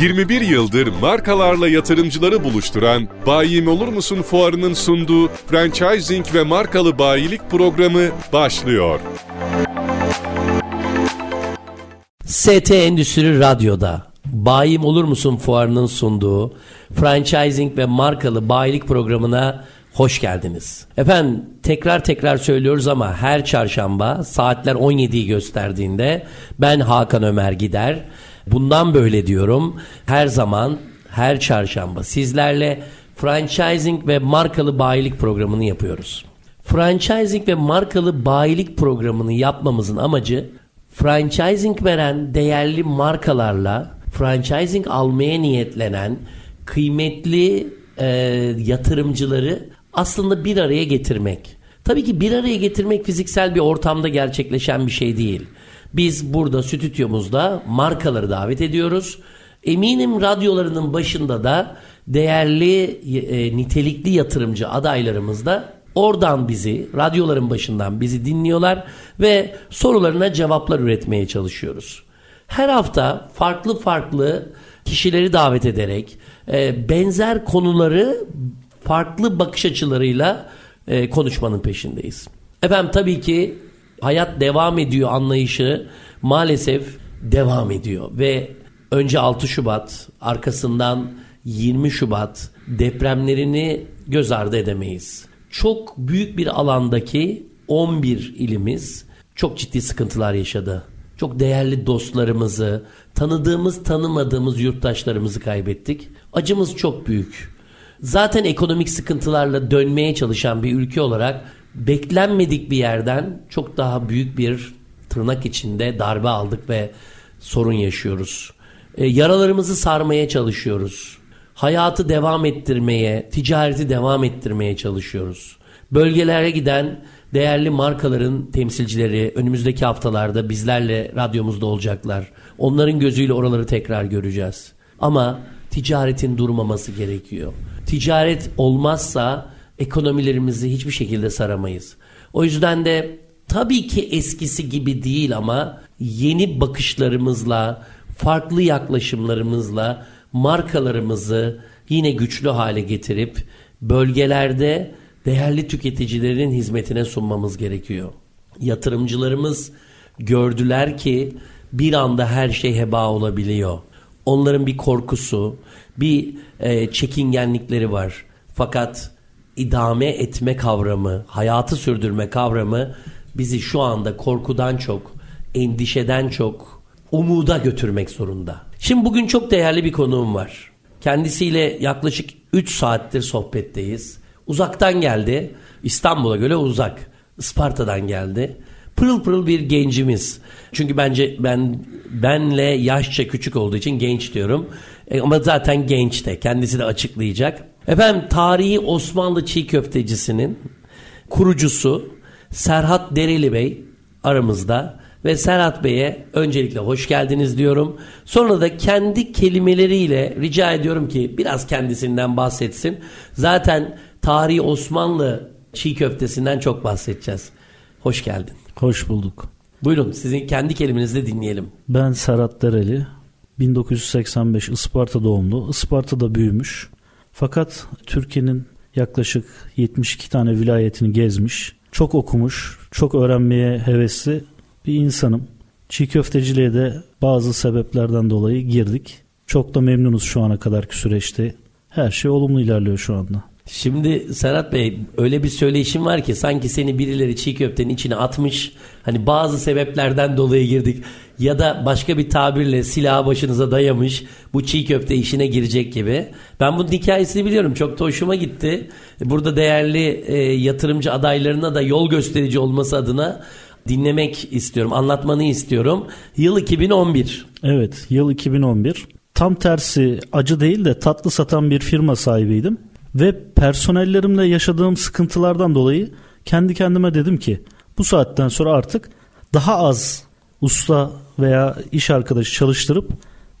...21 yıldır markalarla yatırımcıları buluşturan Bayim Olur Musun fuarının sunduğu franchising ve markalı bayilik programı başlıyor. ST Endüstri Radyo'da Bayim Olur Musun fuarının sunduğu franchising ve markalı bayilik programına hoş geldiniz. Efendim tekrar söylüyoruz ama her çarşamba saatler 17'yi gösterdiğinde ben Hakan Ömer Gider... Bundan böyle diyorum, her zaman, her çarşamba sizlerle franchising ve markalı bayilik programını yapıyoruz. Franchising ve markalı bayilik programını yapmamızın amacı, franchising veren değerli markalarla franchising almaya niyetlenen kıymetli yatırımcıları aslında bir araya getirmek. Tabii ki bir araya getirmek fiziksel bir ortamda gerçekleşen bir şey değil. Biz burada stüdyomuzda markaları davet ediyoruz. Eminim radyolarının başında da değerli nitelikli yatırımcı adaylarımız da oradan bizi, radyoların başından bizi dinliyorlar ve sorularına cevaplar üretmeye çalışıyoruz. Her hafta farklı kişileri davet ederek benzer konuları farklı bakış açılarıyla konuşmanın peşindeyiz. Efendim tabii ki hayat devam ediyor anlayışı maalesef devam ediyor ve önce 6 Şubat arkasından 20 Şubat depremlerini göz ardı edemeyiz. Çok büyük bir alandaki 11 ilimiz çok ciddi sıkıntılar yaşadı. Çok değerli dostlarımızı, tanıdığımız tanımadığımız yurttaşlarımızı kaybettik. Acımız çok büyük. Zaten ekonomik sıkıntılarla dönmeye çalışan bir ülke olarak beklenmedik bir yerden çok daha büyük bir tırnak içinde darbe aldık ve sorun yaşıyoruz. Yaralarımızı sarmaya çalışıyoruz. Hayatı devam ettirmeye, ticareti devam ettirmeye çalışıyoruz. Bölgelere giden değerli markaların temsilcileri önümüzdeki haftalarda bizlerle radyomuzda olacaklar. Onların gözüyle oraları tekrar göreceğiz. Ama ticaretin durmaması gerekiyor. Ticaret olmazsa ekonomilerimizi hiçbir şekilde saramayız. O yüzden de tabii ki eskisi gibi değil ama yeni bakışlarımızla, farklı yaklaşımlarımızla markalarımızı yine güçlü hale getirip bölgelerde değerli tüketicilerin hizmetine sunmamız gerekiyor. Yatırımcılarımız gördüler ki bir anda her şey heba olabiliyor. Onların bir korkusu, bir çekingenlikleri var. Fakat İdame etme kavramı, hayatı sürdürme kavramı bizi şu anda korkudan çok, endişeden çok umuda götürmek zorunda. Şimdi bugün çok değerli bir konuğum var. Kendisiyle yaklaşık 3 saattir sohbetteyiz. Uzaktan geldi. İstanbul'a göre uzak. Isparta'dan geldi. Pırıl pırıl bir gencimiz. Çünkü bence benle yaşça küçük olduğu için genç diyorum. Ama zaten genç de. Kendisi de açıklayacak. Efendim tarihi Osmanlı çiğ köftecisinin kurucusu Serhat Dereli Bey aramızda ve Serhat Bey'e öncelikle hoş geldiniz diyorum. Sonra da kendi kelimeleriyle rica ediyorum ki biraz kendisinden bahsetsin. Zaten tarihi Osmanlı çiğ köftesinden çok bahsedeceğiz. Hoş geldin. Hoş bulduk. Buyurun sizin kendi kelimenizle dinleyelim. Ben Serhat Dereli, 1985 Isparta doğumlu, Isparta'da büyümüş. Fakat Türkiye'nin yaklaşık 72 tane vilayetini gezmiş, çok okumuş, çok öğrenmeye hevesli bir insanım. Çiğ köfteciliğe de bazı sebeplerden dolayı girdik. Çok da memnunuz şu ana kadarki süreçte. Her şey olumlu ilerliyor şu anda. Şimdi Serhat Bey öyle bir söyleyişim var ki sanki seni birileri çiğ köftenin içine atmış. Hani bazı sebeplerden dolayı girdik ya da başka bir tabirle silahı başınıza dayamış bu çiğ köfte işine girecek gibi. Ben bunun hikayesini biliyorum, çok da hoşuma gitti. Burada değerli yatırımcı adaylarına da yol gösterici olması adına dinlemek istiyorum, anlatmanı istiyorum. Yıl 2011. Evet, yıl 2011. Tam tersi acı değil de tatlı satan bir firma sahibiydim. Ve personellerimle yaşadığım sıkıntılardan dolayı kendi kendime dedim ki Bu saatten sonra artık daha az usta veya iş arkadaşı çalıştırıp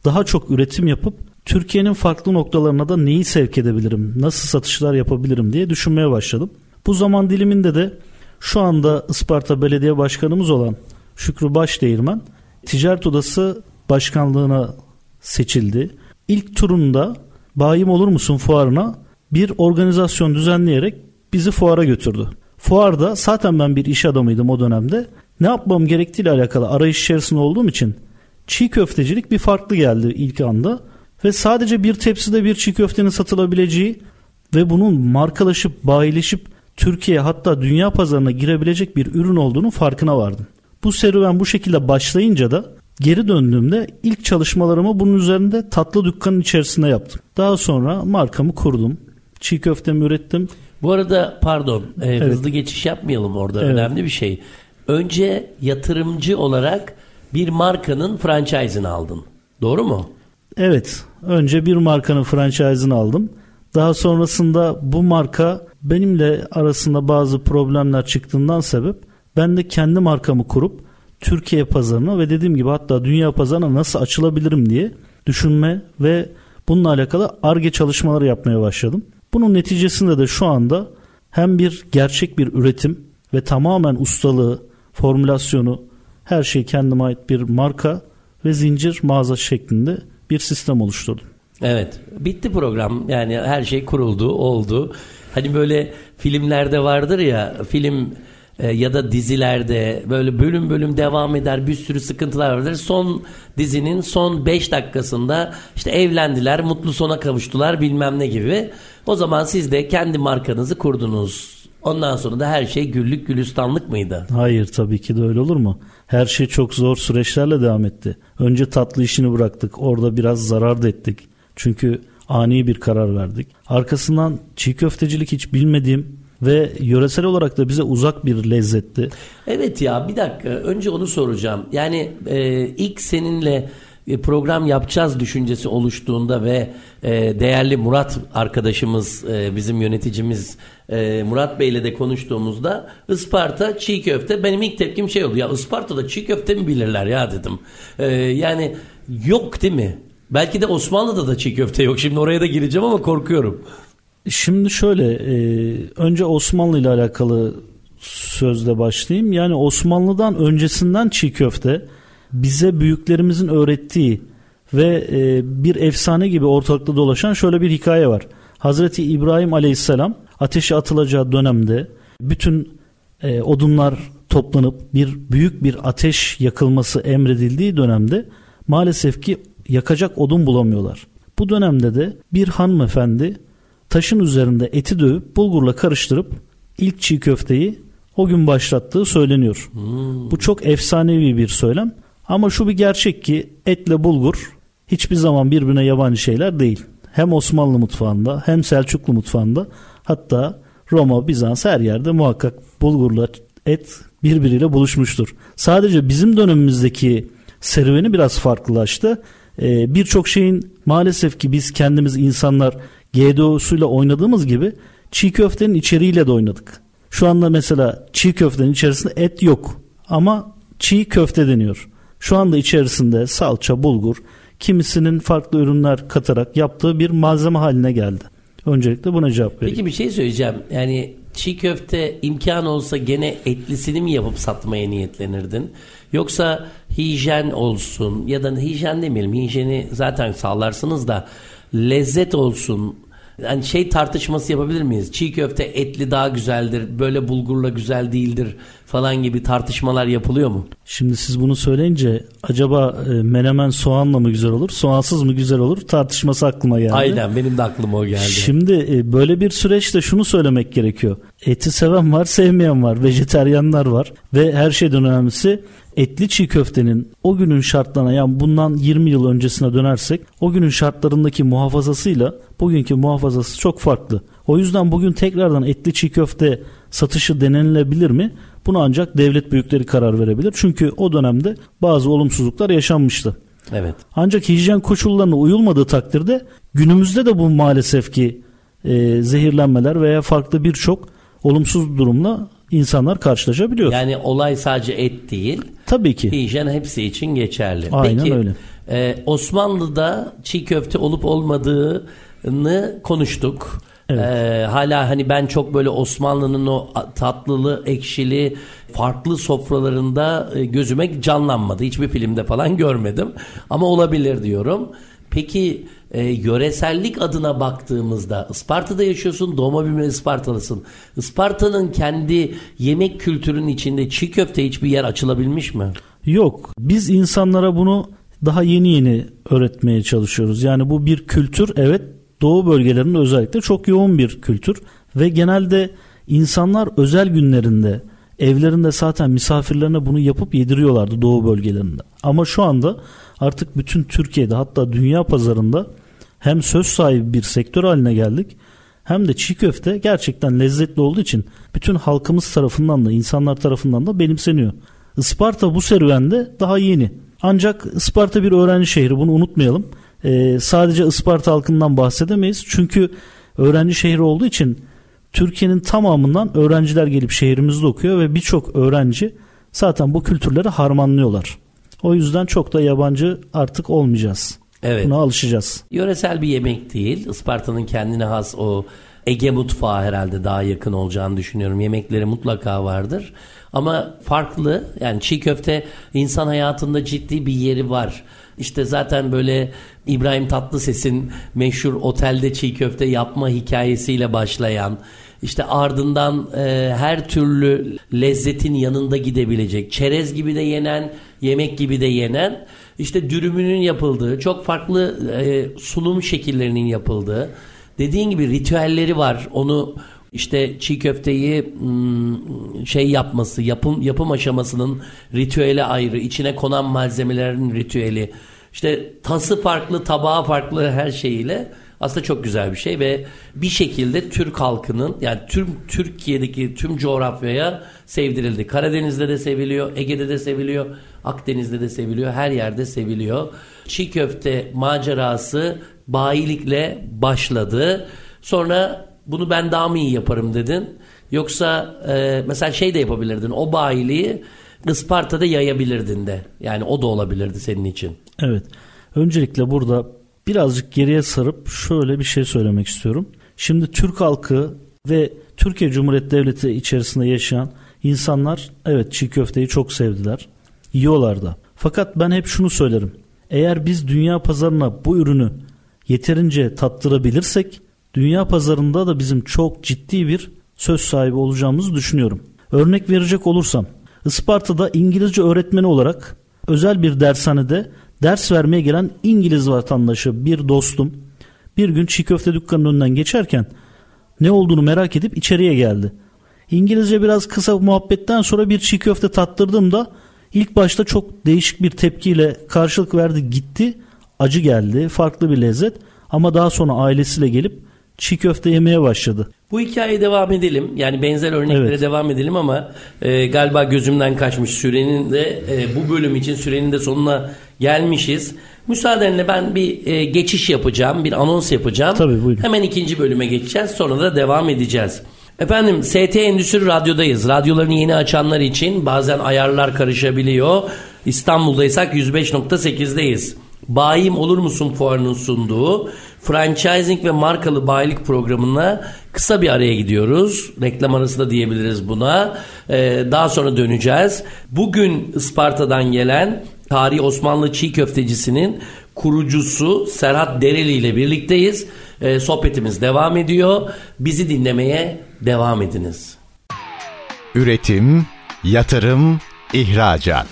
daha çok üretim yapıp Türkiye'nin farklı noktalarına da neyi sevk edebilirim, nasıl satışlar yapabilirim diye düşünmeye başladım. Bu zaman diliminde de şu anda Isparta Belediye Başkanımız olan Şükrü Başdeğirmen Ticaret Odası Başkanlığına seçildi. İlk turunda Bayim Olur Musun fuarına bir organizasyon düzenleyerek bizi fuara götürdü. Fuarda zaten ben bir iş adamıydım o dönemde. Ne yapmam gerektiğiyle alakalı arayış içerisinde olduğum için çiğ köftecilik bir farklı geldi ilk anda. Ve sadece bir tepside bir çiğ köftenin satılabileceği ve bunun markalaşıp, bayileşip Türkiye hatta dünya pazarına girebilecek bir ürün olduğunun farkına vardım. Bu serüven bu şekilde başlayınca da geri döndüğümde ilk çalışmalarımı bunun üzerinde tatlı dükkanın içerisinde yaptım. Daha sonra markamı kurdum, çiğ köftemi ürettim. Bu arada pardon, evet, hızlı geçiş yapmayalım orada, evet, önemli bir şey. Önce yatırımcı olarak bir markanın franchise'ını aldın, doğru mu? Evet, önce bir markanın franchise'ını aldım. Daha sonrasında bu marka benimle arasında bazı problemler çıktığından sebep ben de kendi markamı kurup Türkiye pazarına ve dediğim gibi hatta dünya pazarına nasıl açılabilirim diye düşünme ve bununla alakalı Ar-Ge çalışmaları yapmaya başladım. Bunun neticesinde de şu anda hem bir gerçek bir üretim ve tamamen ustalığı, formülasyonu, her şey kendime ait bir marka ve zincir mağaza şeklinde bir sistem oluşturdum. Evet, bitti program. Yani her şey kuruldu, oldu. Hani böyle filmlerde vardır ya, film ya da dizilerde böyle bölüm bölüm devam eder, bir sürü sıkıntılar vardır. Son dizinin son 5 dakikasında işte evlendiler, mutlu sona kavuştular bilmem ne gibi. O zaman siz de kendi markanızı kurdunuz. Ondan sonra da her şey güllük gülistanlık mıydı? Hayır, tabii ki de öyle olur mu? Her şey çok zor süreçlerle devam etti. Önce tatlı işini bıraktık. Orada biraz zarar da ettik. Çünkü ani bir karar verdik. Arkasından çiğ köftecilik hiç bilmediğim ve yöresel olarak da bize uzak bir lezzetti. Evet ya, bir dakika, önce onu soracağım. Yani ilk seninle program yapacağız düşüncesi oluştuğunda ve değerli Murat arkadaşımız, bizim yöneticimiz Murat Bey'le de konuştuğumuzda Isparta çiğ köfte, benim ilk tepkim şey oldu. Ya Isparta'da çiğ köfte mi bilirler ya dedim. Yani yok değil mi? Belki de Osmanlı'da da çiğ köfte yok. Şimdi oraya da gireceğim ama korkuyorum. Şimdi şöyle, önce Osmanlı ile alakalı sözle başlayayım. Yani Osmanlı'dan öncesinden çiğ köfte bize büyüklerimizin öğrettiği ve bir efsane gibi ortalıkta dolaşan şöyle bir hikaye var. Hazreti İbrahim Aleyhisselam ateşe atılacağı dönemde bütün odunlar toplanıp büyük bir ateş yakılması emredildiği dönemde maalesef ki yakacak odun bulamıyorlar. Bu dönemde de bir hanımefendi taşın üzerinde eti dövüp bulgurla karıştırıp ilk çiğ köfteyi o gün başlattığı söyleniyor. Bu çok efsanevi bir söylem. Ama şu bir gerçek ki etle bulgur hiçbir zaman birbirine yabancı şeyler değil. Hem Osmanlı mutfağında hem Selçuklu mutfağında, hatta Roma, Bizans, her yerde muhakkak bulgurla et birbiriyle buluşmuştur. Sadece bizim dönemimizdeki serüveni biraz farklılaştı. Birçok şeyin maalesef ki biz kendimiz insanlar GDO'suyla oynadığımız gibi çiğ köftenin içeriğiyle de oynadık. Şu anda mesela çiğ köftenin içerisinde et yok ama çiğ köfte deniyor. Şu anda içerisinde salça, bulgur, kimisinin farklı ürünler katarak yaptığı bir malzeme haline geldi. Öncelikle buna cevap vereyim. Peki bir şey söyleyeceğim. Yani çiğ köfte imkan olsa gene etlisini mi yapıp satmaya niyetlenirdin? Yoksa hijyen olsun ya da hijyen demeyelim. Hijyeni zaten sağlarsınız da lezzet olsun. Yani şey tartışması yapabilir miyiz? Çiğ köfte etli daha güzeldir, böyle bulgurla güzel değildir falan gibi tartışmalar yapılıyor mu? Şimdi siz bunu söyleyince acaba menemen soğanla mı güzel olur, soğansız mı güzel olur tartışması aklıma geldi. Aynen, benim de aklıma o geldi. Şimdi böyle bir süreçte şunu söylemek gerekiyor. Eti seven var, sevmeyen var, vejetaryenler var ve her şeyden önemlisi etli çiğ köftenin o günün şartlarına, yani bundan 20 yıl öncesine dönersek o günün şartlarındaki muhafazasıyla bugünkü muhafazası çok farklı. O yüzden bugün tekrardan etli çiğ köfte satışı denenilebilir mi? Bunu ancak devlet büyükleri karar verebilir. Çünkü o dönemde bazı olumsuzluklar yaşanmıştı. Evet. Ancak hijyen koşullarına uyulmadığı takdirde günümüzde de bu maalesef ki zehirlenmeler veya farklı birçok olumsuz durumla insanlar karşılaşabiliyor. Yani olay sadece et değil. Tabii ki. Hijyen hepsi için geçerli. Aynen. Peki, öyle. Osmanlı'da çiğ köfte olup olmadığını konuştuk. Evet. Hala hani ben çok böyle Osmanlı'nın o tatlılı, ekşili, farklı sofralarında gözüme canlanmadı. Hiçbir filmde falan görmedim. Ama olabilir diyorum. Peki yöresellik adına baktığımızda Isparta'da yaşıyorsun, doğma büyüme Ispartalısın. Isparta'nın kendi yemek kültürünün içinde çiğ köfte hiçbir yer açılabilmiş mi? Yok. Biz insanlara bunu daha yeni öğretmeye çalışıyoruz. Yani bu bir kültür, evet. Doğu bölgelerinde özellikle çok yoğun bir kültür ve genelde insanlar özel günlerinde evlerinde zaten misafirlerine bunu yapıp yediriyorlardı Doğu bölgelerinde. Ama şu anda artık bütün Türkiye'de, hatta dünya pazarında hem söz sahibi bir sektör haline geldik, hem de çiğ köfte gerçekten lezzetli olduğu için bütün halkımız tarafından da, insanlar tarafından da benimseniyor. Isparta bu serüvende daha yeni. Ancak Isparta bir öğrenci şehri, bunu unutmayalım. Sadece Isparta halkından bahsedemeyiz. Çünkü öğrenci şehri olduğu için Türkiye'nin tamamından öğrenciler gelip şehrimizde okuyor ve birçok öğrenci zaten bu kültürleri harmanlıyorlar. O yüzden çok da yabancı artık olmayacağız. Evet. Buna alışacağız. Yöresel bir yemek değil. Isparta'nın kendine has o Ege mutfağı herhalde daha yakın olacağını düşünüyorum. Yemekleri mutlaka vardır. Ama farklı, yani çiğ köfte insan hayatında ciddi bir yeri var. İşte zaten böyle İbrahim Tatlıses'in meşhur otelde çiğ köfte yapma hikayesiyle başlayan, işte ardından her türlü lezzetin yanında gidebilecek, çerez gibi de yenen, yemek gibi de yenen, işte dürümünün yapıldığı, çok farklı sunum şekillerinin yapıldığı, dediğin gibi ritüelleri var. Onu işte çiğ köfteyi yapması, yapım aşamasının ritüeli ayrı, içine konan malzemelerin ritüeli, işte tası farklı, tabağı farklı, her şeyiyle aslında çok güzel bir şey ve bir şekilde Türk halkının, yani tüm Türkiye'deki tüm coğrafyaya sevdirildi. Karadeniz'de de seviliyor, Ege'de de seviliyor, Akdeniz'de de seviliyor, her yerde seviliyor. Çiğ köfte macerası bayilikle başladı. Sonra bunu ben daha mı iyi yaparım dedin? Yoksa mesela şey de yapabilirdin. O bayiliği Isparta'da yayabilirdin de. Yani o da olabilirdi senin için. Evet. Öncelikle burada birazcık geriye sarıp şöyle bir şey söylemek istiyorum. Şimdi Türk halkı ve Türkiye Cumhuriyeti Devleti içerisinde yaşayan insanlar, evet, çiğ köfteyi çok sevdiler. Yiyorlar da. Fakat ben hep şunu söylerim. Eğer biz dünya pazarına bu ürünü yeterince tattırabilirsek, dünya pazarında da bizim çok ciddi bir söz sahibi olacağımızı düşünüyorum. Örnek verecek olursam, Isparta'da İngilizce öğretmeni olarak özel bir dershanede ders vermeye gelen İngiliz vatandaşı bir dostum bir gün çiğ köfte dükkanının önünden geçerken ne olduğunu merak edip içeriye geldi. İngilizce biraz kısa muhabbetten sonra bir çiğ köfte tattırdığımda ilk başta çok değişik bir tepkiyle karşılık verdi, gitti, acı geldi, farklı bir lezzet, ama daha sonra ailesiyle gelip çiğ köfte yemeye başladı. Bu hikayeye devam edelim. Yani benzer örneklere, evet, devam edelim ama galiba gözümden kaçmış. Sürenin de bu bölüm için sürenin de sonuna gelmişiz. Müsaadenle ben bir geçiş yapacağım. Bir anons yapacağım. Tabii, buyurun. Hemen ikinci bölüme geçeceğiz. Sonra da devam edeceğiz. Efendim, ST Endüstri Radyo'dayız. Radyolarını yeni açanlar için bazen ayarlar karışabiliyor. İstanbul'daysak 105.8'deyiz. Bayim Olur Musun fuarının sunduğu franchising ve markalı bayilik programına kısa bir araya gidiyoruz. Reklam arası da diyebiliriz buna. Daha sonra döneceğiz. Bugün Isparta'dan gelen tarihi Osmanlı çiğ köftecisinin kurucusu Serhat Dereli ile birlikteyiz. Sohbetimiz devam ediyor. Bizi dinlemeye devam ediniz. Üretim, yatırım, ihracat.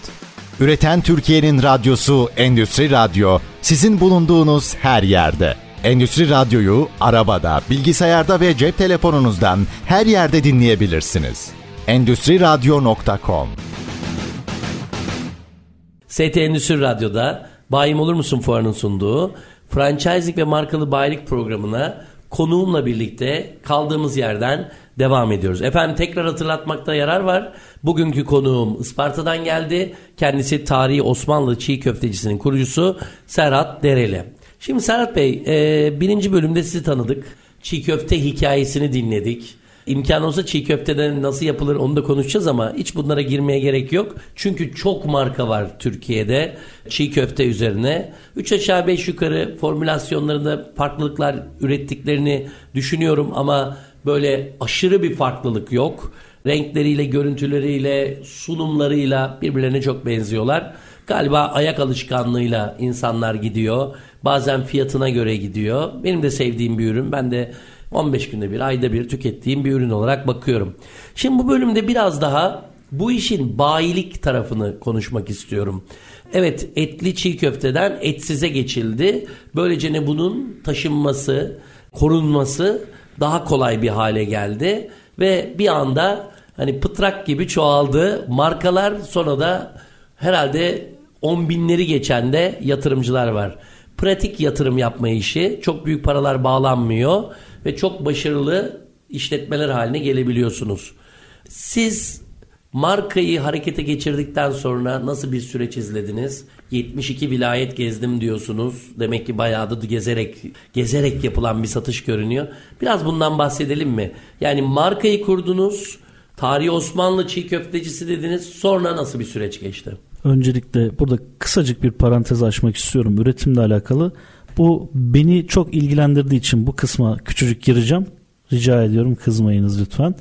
Üreten Türkiye'nin radyosu Endüstri Radyo, sizin bulunduğunuz her yerde. Endüstri Radyo'yu arabada, bilgisayarda ve cep telefonunuzdan her yerde dinleyebilirsiniz. EndüstriRadyo.com. ST Endüstri Radyo'da Bayim Olur Musun fuarının sunduğu franchising ve markalı bayilik programına konuğumla birlikte kaldığımız yerden devam ediyoruz. Efendim, tekrar hatırlatmakta yarar var. Bugünkü konuğum Isparta'dan geldi. Kendisi tarihi Osmanlı çiğ köftecisinin kurucusu Serhat Dereli. Şimdi Serhat Bey, birinci bölümde sizi tanıdık. Çiğ köfte hikayesini dinledik. İmkan olsa çiğ köfteden nasıl yapılır onu da konuşacağız ama hiç bunlara girmeye gerek yok. Çünkü çok marka var Türkiye'de çiğ köfte üzerine. 3 aşağı 5 yukarı formülasyonlarında farklılıklar ürettiklerini düşünüyorum ama böyle aşırı bir farklılık yok. Renkleriyle, görüntüleriyle, sunumlarıyla birbirlerine çok benziyorlar. Galiba ayak alışkanlığıyla insanlar gidiyor. Bazen fiyatına göre gidiyor. Benim de sevdiğim bir ürün. Ben de 15 günde bir, ayda bir tükettiğim bir ürün olarak bakıyorum. Şimdi bu bölümde biraz daha bu işin bayilik tarafını konuşmak istiyorum. Evet, etli çiğ köfteden etsize geçildi. Böylece ne bunun taşınması, korunması daha kolay bir hale geldi. Ve bir anda hani pıtrak gibi çoğaldı. Markalar, sonra da herhalde 10 binleri geçen de yatırımcılar var. Pratik yatırım yapma işi, çok büyük paralar bağlanmıyor ve çok başarılı işletmeler haline gelebiliyorsunuz. Siz markayı harekete geçirdikten sonra nasıl bir süreç izlediniz? 72 vilayet gezdim diyorsunuz. Demek ki bayağı da gezerek yapılan bir satış görünüyor. Biraz bundan bahsedelim mi? Yani markayı kurdunuz, tarihi Osmanlı çiğ köftecisi dediniz. Sonra nasıl bir süreç geçti? Öncelikle burada kısacık bir parantez açmak istiyorum üretimle alakalı. Bu beni çok ilgilendirdiği için bu kısma küçücük gireceğim. Rica ediyorum, kızmayınız lütfen.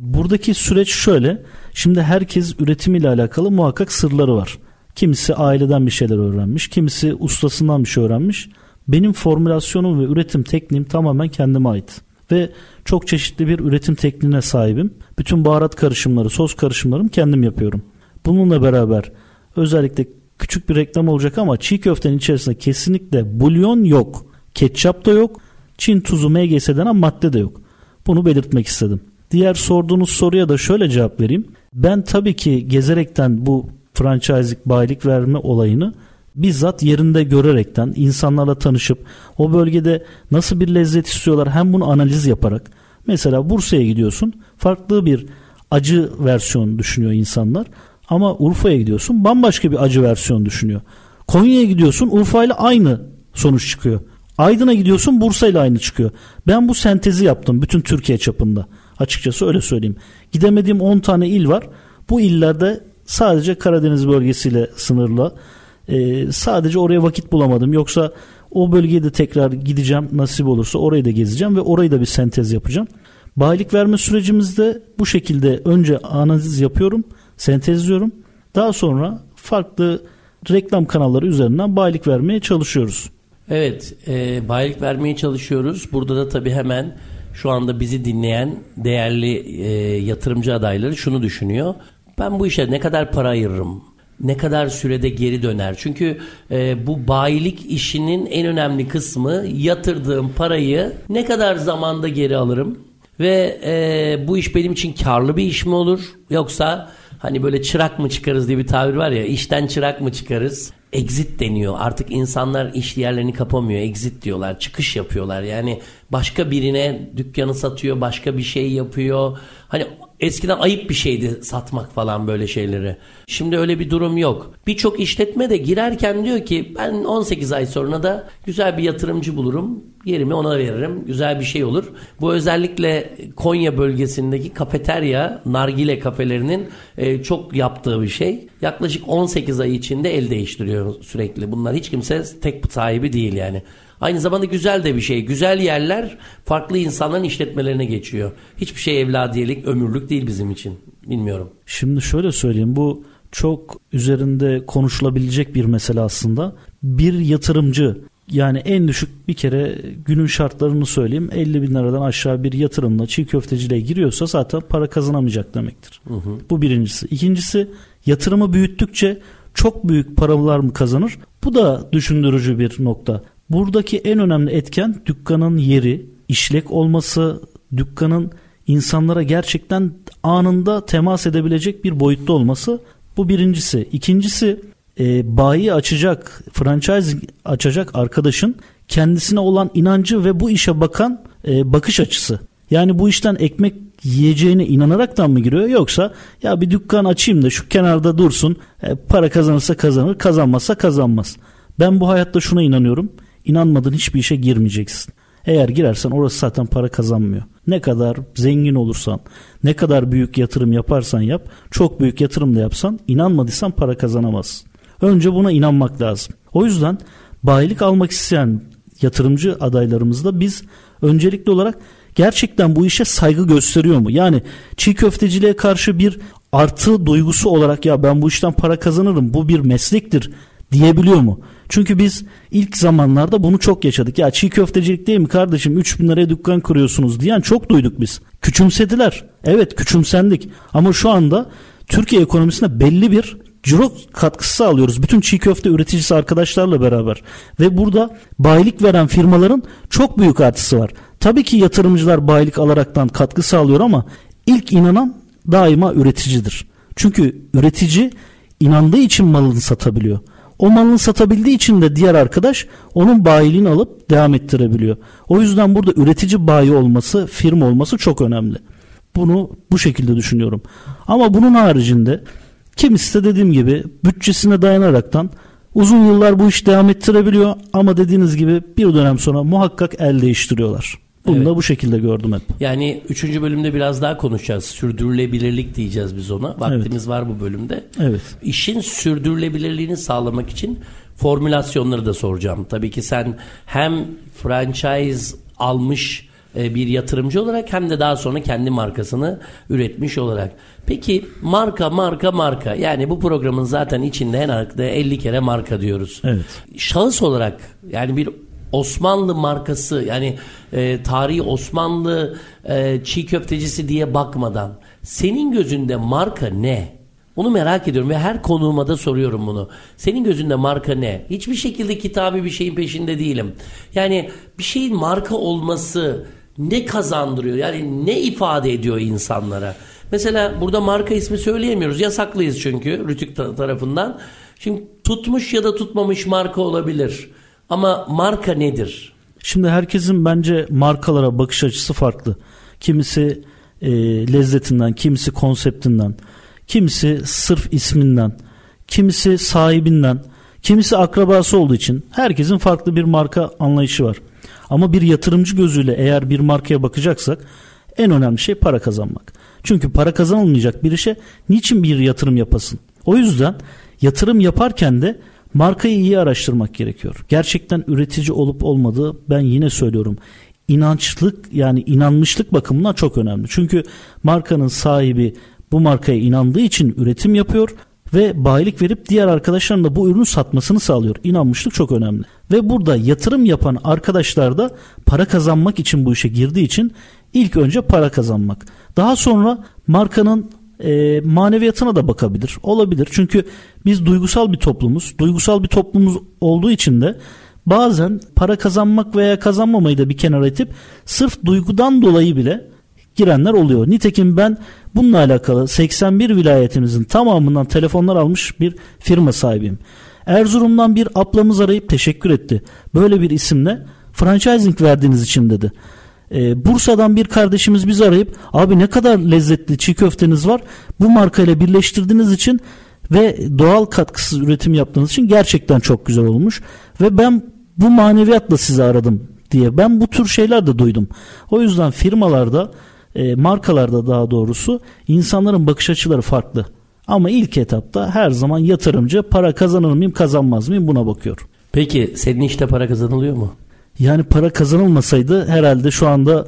Buradaki süreç şöyle. Şimdi herkes üretimiyle alakalı muhakkak sırları var. Kimisi aileden bir şeyler öğrenmiş, kimisi ustasından bir şey öğrenmiş. Benim formülasyonum ve üretim tekniğim tamamen kendime ait. Ve çok çeşitli bir üretim tekniğine sahibim. Bütün baharat karışımları, sos karışımlarımı kendim yapıyorum. Bununla beraber özellikle küçük bir reklam olacak ama çiğ köftenin içerisinde kesinlikle bulyon yok. Ketçap da yok. Çin tuzu, MGS denen madde de yok. Bunu belirtmek istedim. Diğer sorduğunuz soruya da şöyle cevap vereyim. Ben tabii ki gezerekten bu franchise'lik, bayilik verme olayını bizzat yerinde görerekten, insanlarla tanışıp o bölgede nasıl bir lezzet istiyorlar, hem bunu analiz yaparak. Mesela Bursa'ya gidiyorsun, farklı bir acı versiyon düşünüyor insanlar. Ama Urfa'ya gidiyorsun, bambaşka bir acı versiyon düşünüyor. Konya'ya gidiyorsun, Urfa'yla aynı sonuç çıkıyor. Aydın'a gidiyorsun, Bursa'yla aynı çıkıyor. Ben bu sentezi yaptım bütün Türkiye çapında. Açıkçası öyle söyleyeyim. Gidemediğim 10 tane il var. Bu illerde sadece Karadeniz bölgesiyle sınırlı. Sadece oraya vakit bulamadım. Yoksa o bölgeye de tekrar gideceğim, nasip olursa orayı da gezeceğim ve orayı da bir sentez yapacağım. Bayilik verme sürecimizde bu şekilde önce analiz yapıyorum, sentezliyorum. Daha sonra farklı reklam kanalları üzerinden bayilik vermeye çalışıyoruz. Evet, bayilik vermeye çalışıyoruz. Burada da tabii hemen şu anda bizi dinleyen değerli yatırımcı adayları şunu düşünüyor. Ben bu işe ne kadar para ayırırım? Ne kadar sürede geri döner? Çünkü bu bayilik işinin en önemli kısmı yatırdığım parayı ne kadar zamanda geri alırım? Ve bu iş benim için karlı bir iş mi olur? Yoksa hani böyle çırak mı çıkarız diye bir tabir var ya, işten çırak mı çıkarız? Exit deniyor. Artık insanlar iş yerlerini kapamıyor. Exit diyorlar. Çıkış yapıyorlar. Yani başka birine dükkanı satıyor. Başka bir şey yapıyor. Hani eskiden ayıp bir şeydi satmak falan böyle şeyleri. Şimdi öyle bir durum yok. Birçok işletme de girerken diyor ki ben 18 ay sonra da güzel bir yatırımcı bulurum. Yerimi ona veririm. Güzel bir şey olur. Bu özellikle Konya bölgesindeki kafeterya, nargile kafelerinin çok yaptığı bir şey. Yaklaşık 18 ay içinde el değiştiriyor sürekli. Bunlar hiç kimse tek sahibi değil yani. Aynı zamanda güzel de bir şey. Güzel yerler farklı insanların işletmelerine geçiyor. Hiçbir şey evladiyelik, ömürlük değil bizim için. Bilmiyorum. Şimdi şöyle söyleyeyim. Bu çok üzerinde konuşulabilecek bir mesele aslında. Bir yatırımcı, yani en düşük bir kere günün şartlarını söyleyeyim. 50 bin liradan aşağı bir yatırımla çiğ köfteciliğe giriyorsa zaten para kazanamayacak demektir. Hı hı. Bu birincisi. İkincisi, yatırımı büyüttükçe çok büyük paralar mı kazanır? Bu da düşündürücü bir nokta. Buradaki en önemli etken dükkanın yeri, işlek olması, dükkanın insanlara gerçekten anında temas edebilecek bir boyutta olması. Bu birincisi. İkincisi, bayi açacak, franchise açacak arkadaşın kendisine olan inancı ve bu işe bakan bakış açısı. Yani bu işten ekmek yiyeceğine inanaraktan mı giriyor, yoksa ya bir dükkan açayım da şu kenarda dursun, para kazanırsa kazanır, kazanmazsa kazanmaz. Ben bu hayatta şuna inanıyorum. İnanmadığın hiçbir işe girmeyeceksin. Eğer girersen orası zaten para kazanmıyor. Ne kadar zengin olursan, ne kadar büyük yatırım yaparsan yap, çok büyük yatırım da yapsan, inanmadıysan para kazanamazsın. Önce buna inanmak lazım. O yüzden bayilik almak isteyen yatırımcı adaylarımızda biz öncelikli olarak gerçekten bu işe saygı gösteriyor mu? Yani çiğ köfteciliğe karşı bir artı duygusu olarak ya ben bu işten para kazanırım, bu bir meslektir diyebiliyor mu? Çünkü biz ilk zamanlarda bunu çok yaşadık. Ya çiğ köftecilik değil mi kardeşim, 3 bin liraya dükkan kuruyorsunuz diyen çok duyduk biz. Küçümsediler. Evet, küçümsendik. Ama şu anda Türkiye ekonomisine belli bir ciro katkısı sağlıyoruz. Bütün çiğ köfte üreticisi arkadaşlarla beraber. Ve burada bayilik veren firmaların çok büyük artısı var. Tabii ki yatırımcılar bayilik alaraktan katkı sağlıyor ama ilk inanan daima üreticidir. Çünkü üretici inandığı için malını satabiliyor. O malını satabildiği için de diğer arkadaş onun bayiliğini alıp devam ettirebiliyor. O yüzden burada üretici bayi olması, firma olması çok önemli. Bunu bu şekilde düşünüyorum. Ama bunun haricinde kimisi de dediğim gibi bütçesine dayanaraktan uzun yıllar bu iş devam ettirebiliyor ama dediğiniz gibi bir dönem sonra muhakkak el değiştiriyorlar. Bunu da bu şekilde gördüm hep. Yani 3. bölümde biraz daha konuşacağız. Sürdürülebilirlik diyeceğiz biz ona. Vaktimiz var bu bölümde. Evet. İşin sürdürülebilirliğini sağlamak için formülasyonları da soracağım. Tabii ki sen hem franchise almış bir yatırımcı olarak hem de daha sonra kendi markasını üretmiş olarak. Peki marka yani bu programın zaten içinde en arkada 50 kere marka diyoruz. Evet. Şahıs olarak yani bir Osmanlı markası yani tarihi Osmanlı çiğ köftecisi diye bakmadan senin gözünde marka ne? Onu merak ediyorum ve her konuğuma da soruyorum bunu. Senin gözünde marka ne? Hiçbir şekilde kitabi bir şeyin peşinde değilim. Yani bir şeyin marka olması ne kazandırıyor? Yani ne ifade ediyor insanlara? Mesela burada marka ismi söyleyemiyoruz. Yasaklıyız çünkü Rütük tarafından. Şimdi tutmuş ya da tutmamış marka olabilir. Ama marka nedir? Şimdi herkesin bence markalara bakış açısı farklı. Kimisi lezzetinden, kimisi konseptinden, kimisi sırf isminden, kimisi sahibinden, kimisi akrabası olduğu için herkesin farklı bir marka anlayışı var. Ama bir yatırımcı gözüyle eğer bir markaya bakacaksak en önemli şey para kazanmak. Çünkü para kazanılmayacak bir işe niçin bir yatırım yapasın? O yüzden yatırım yaparken de markayı iyi araştırmak gerekiyor. Gerçekten üretici olup olmadığı, ben yine söylüyorum, inançlık yani inanmışlık bakımından çok önemli. Çünkü markanın sahibi bu markaya inandığı için üretim yapıyor ve bayilik verip diğer arkadaşların da bu ürünü satmasını sağlıyor. İnanmışlık çok önemli. Ve burada yatırım yapan arkadaşlar da para kazanmak için bu işe girdiği için ilk önce para kazanmak. Daha sonra markanın maneviyatına da bakabilir. Olabilir. Çünkü biz duygusal bir toplumuz. Duygusal bir toplumuz olduğu için de bazen para kazanmak veya kazanmamayı da bir kenara itip sırf duygudan dolayı bile girenler oluyor. Nitekim ben bununla alakalı 81 vilayetimizin tamamından telefonlar almış bir firma sahibiyim. Erzurum'dan bir ablamız arayıp teşekkür etti. Böyle bir isimle franchising verdiğiniz için dedi. Bursa'dan bir kardeşimiz bizi arayıp abi ne kadar lezzetli çiğ köfteniz var, bu markayla birleştirdiğiniz için ve doğal katkısız üretim yaptığınız için gerçekten çok güzel olmuş ve ben bu maneviyatla sizi aradım diye. Ben bu tür şeyler de duydum. O yüzden firmalarda, markalarda daha doğrusu insanların bakış açıları farklı. Ama ilk etapta her zaman yatırımcı para kazanır mıyım kazanmaz mıyım buna bakıyor. Peki senin işte para kazanılıyor mu? Yani para kazanılmasaydı herhalde şu anda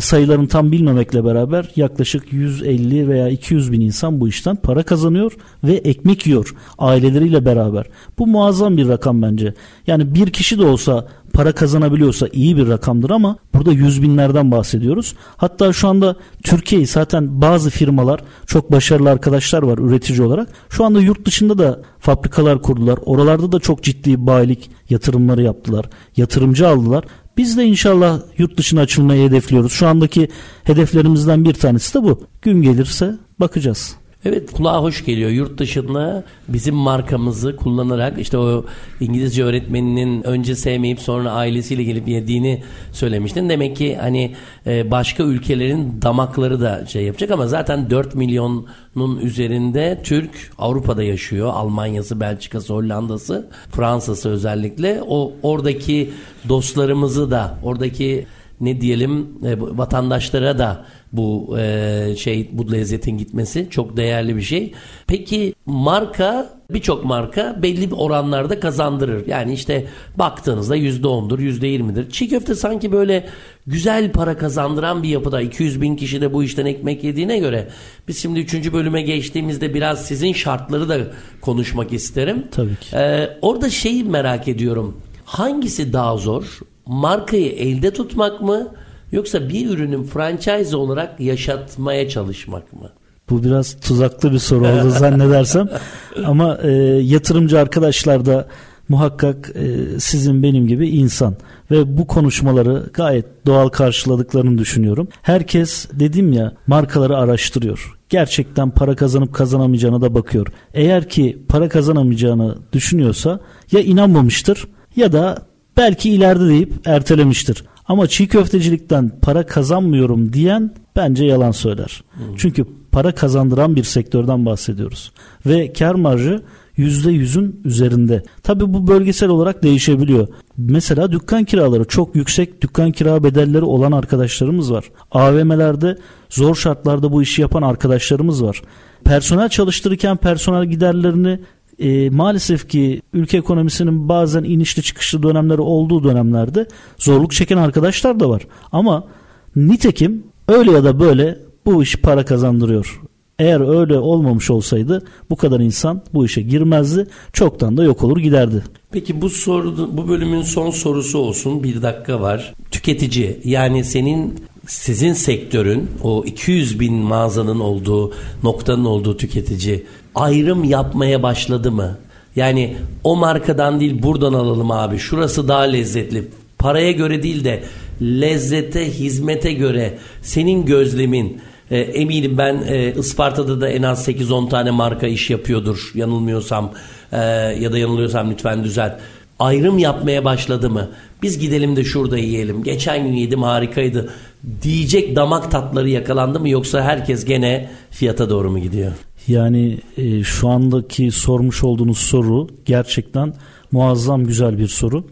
sayılarını tam bilmemekle beraber yaklaşık 150 veya 200 bin insan bu işten para kazanıyor ve ekmek yiyor aileleriyle beraber. Bu muazzam bir rakam bence. Yani bir kişi de olsa para kazanabiliyorsa iyi bir rakamdır ama burada yüz binlerden bahsediyoruz. Hatta şu anda Türkiye'yi zaten bazı firmalar, çok başarılı arkadaşlar var üretici olarak. Şu anda yurt dışında da fabrikalar kurdular. Oralarda da çok ciddi bayilik yatırımları yaptılar. Yatırımcı aldılar. Biz de inşallah yurt dışına açılmayı hedefliyoruz. Şu andaki hedeflerimizden bir tanesi de bu. Gün gelirse bakacağız. Evet, kulağa hoş geliyor. Yurt dışında bizim markamızı kullanarak, işte o İngilizce öğretmeninin önce sevmeyip sonra ailesiyle gelip yediğini söylemiştin. Demek ki hani başka ülkelerin damakları da şey yapacak, ama zaten 4 milyonun üzerinde Türk Avrupa'da yaşıyor. Almanya'sı, Belçika'sı, Hollanda'sı, Fransa'sı özellikle. O oradaki dostlarımızı da, oradaki ne diyelim vatandaşlara da bu bu lezzetin gitmesi çok değerli bir şey. Peki marka, birçok marka belli bir oranlarda kazandırır. Yani işte baktığınızda %10'dur, %20'dir. Çiğ köfte sanki böyle güzel para kazandıran bir yapıda. 200 bin kişi de bu işten ekmek yediğine göre. Biz şimdi 3. bölüme geçtiğimizde biraz sizin şartları da konuşmak isterim. Tabii ki. Orada şeyi merak ediyorum. Hangisi daha zor? Markayı elde tutmak mı, yoksa bir ürünün franchise olarak yaşatmaya çalışmak mı? Bu biraz tuzaklı bir soru oldu zannedersem. Ama yatırımcı arkadaşlar da muhakkak sizin benim gibi insan ve bu konuşmaları gayet doğal karşıladıklarını düşünüyorum. Herkes, dedim ya, markaları araştırıyor. Gerçekten para kazanıp kazanamayacağına da bakıyor. Eğer ki para kazanamayacağını düşünüyorsa ya inanmamıştır ya da belki ileride deyip ertelemiştir. Ama çiğ köftecilikten para kazanmıyorum diyen bence yalan söyler. Çünkü para kazandıran bir sektörden bahsediyoruz. Ve kar marjı %100'ün üzerinde. Tabii bu bölgesel olarak değişebiliyor. Mesela dükkan kiraları, çok yüksek dükkan kira bedelleri olan arkadaşlarımız var. AVM'lerde zor şartlarda bu işi yapan arkadaşlarımız var. Personel çalıştırırken personel giderlerini maalesef ki ülke ekonomisinin bazen inişli çıkışlı dönemleri olduğu dönemlerde zorluk çeken arkadaşlar da var. Ama nitekim öyle ya da böyle bu iş para kazandırıyor. Eğer öyle olmamış olsaydı bu kadar insan bu işe girmezdi. Çoktan da yok olur giderdi. Peki bu bölümün son sorusu olsun. 1 dakika var. Tüketici, yani sizin sektörün, o 200 bin mağazanın olduğu noktanın olduğu tüketici ayrım yapmaya başladı mı? Yani o markadan değil, buradan alalım abi, şurası daha lezzetli. Paraya göre değil de lezzete, hizmete göre. Senin gözlemin, eminim ben Isparta'da da en az 8-10 tane marka iş yapıyordur yanılmıyorsam, ya da yanılıyorsam lütfen düzelt. Ayrım yapmaya başladı mı? Biz gidelim de şurada yiyelim, geçen gün yedim harikaydı diyecek damak tatları yakalandı mı, yoksa herkes gene fiyata doğru mu gidiyor? Yani şu andaki sormuş olduğunuz soru gerçekten muazzam güzel bir soru.